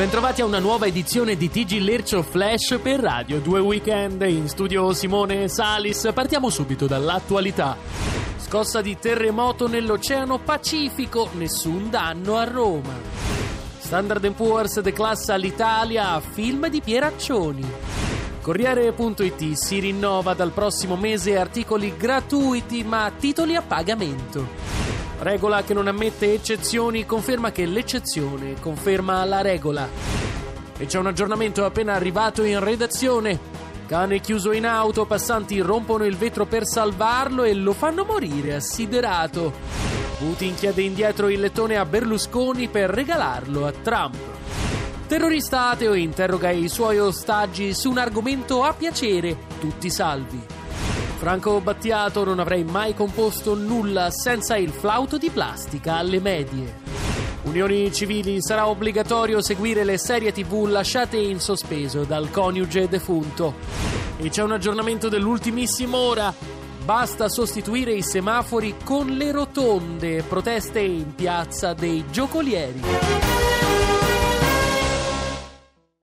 Bentrovati a una nuova edizione di TG Lercio Flash per Radio Due Weekend. In studio Simone Salis. Partiamo subito dall'attualità. Scossa di terremoto nell'Oceano Pacifico, nessun danno a Roma. Standard & Poor's declassa l'Italia a film di Pieraccioni. Corriere.it si rinnova dal prossimo mese articoli gratuiti ma titoli a pagamento. Regola che non ammette eccezioni conferma che l'eccezione conferma la regola. E c'è un aggiornamento appena arrivato in redazione. Cane chiuso in auto, passanti rompono il vetro per salvarlo e lo fanno morire assiderato. Putin chiede indietro il lettone a Berlusconi per regalarlo a Trump. Terrorista ateo interroga i suoi ostaggi su un argomento a piacere, tutti salvi. Franco Battiato: non avrei mai composto nulla senza il flauto di plastica alle medie. Unioni civili: sarà obbligatorio seguire le serie TV lasciate in sospeso dal coniuge defunto. E c'è un aggiornamento dell'ultimissima ora. Basta sostituire i semafori con le rotonde. Proteste in piazza dei giocolieri.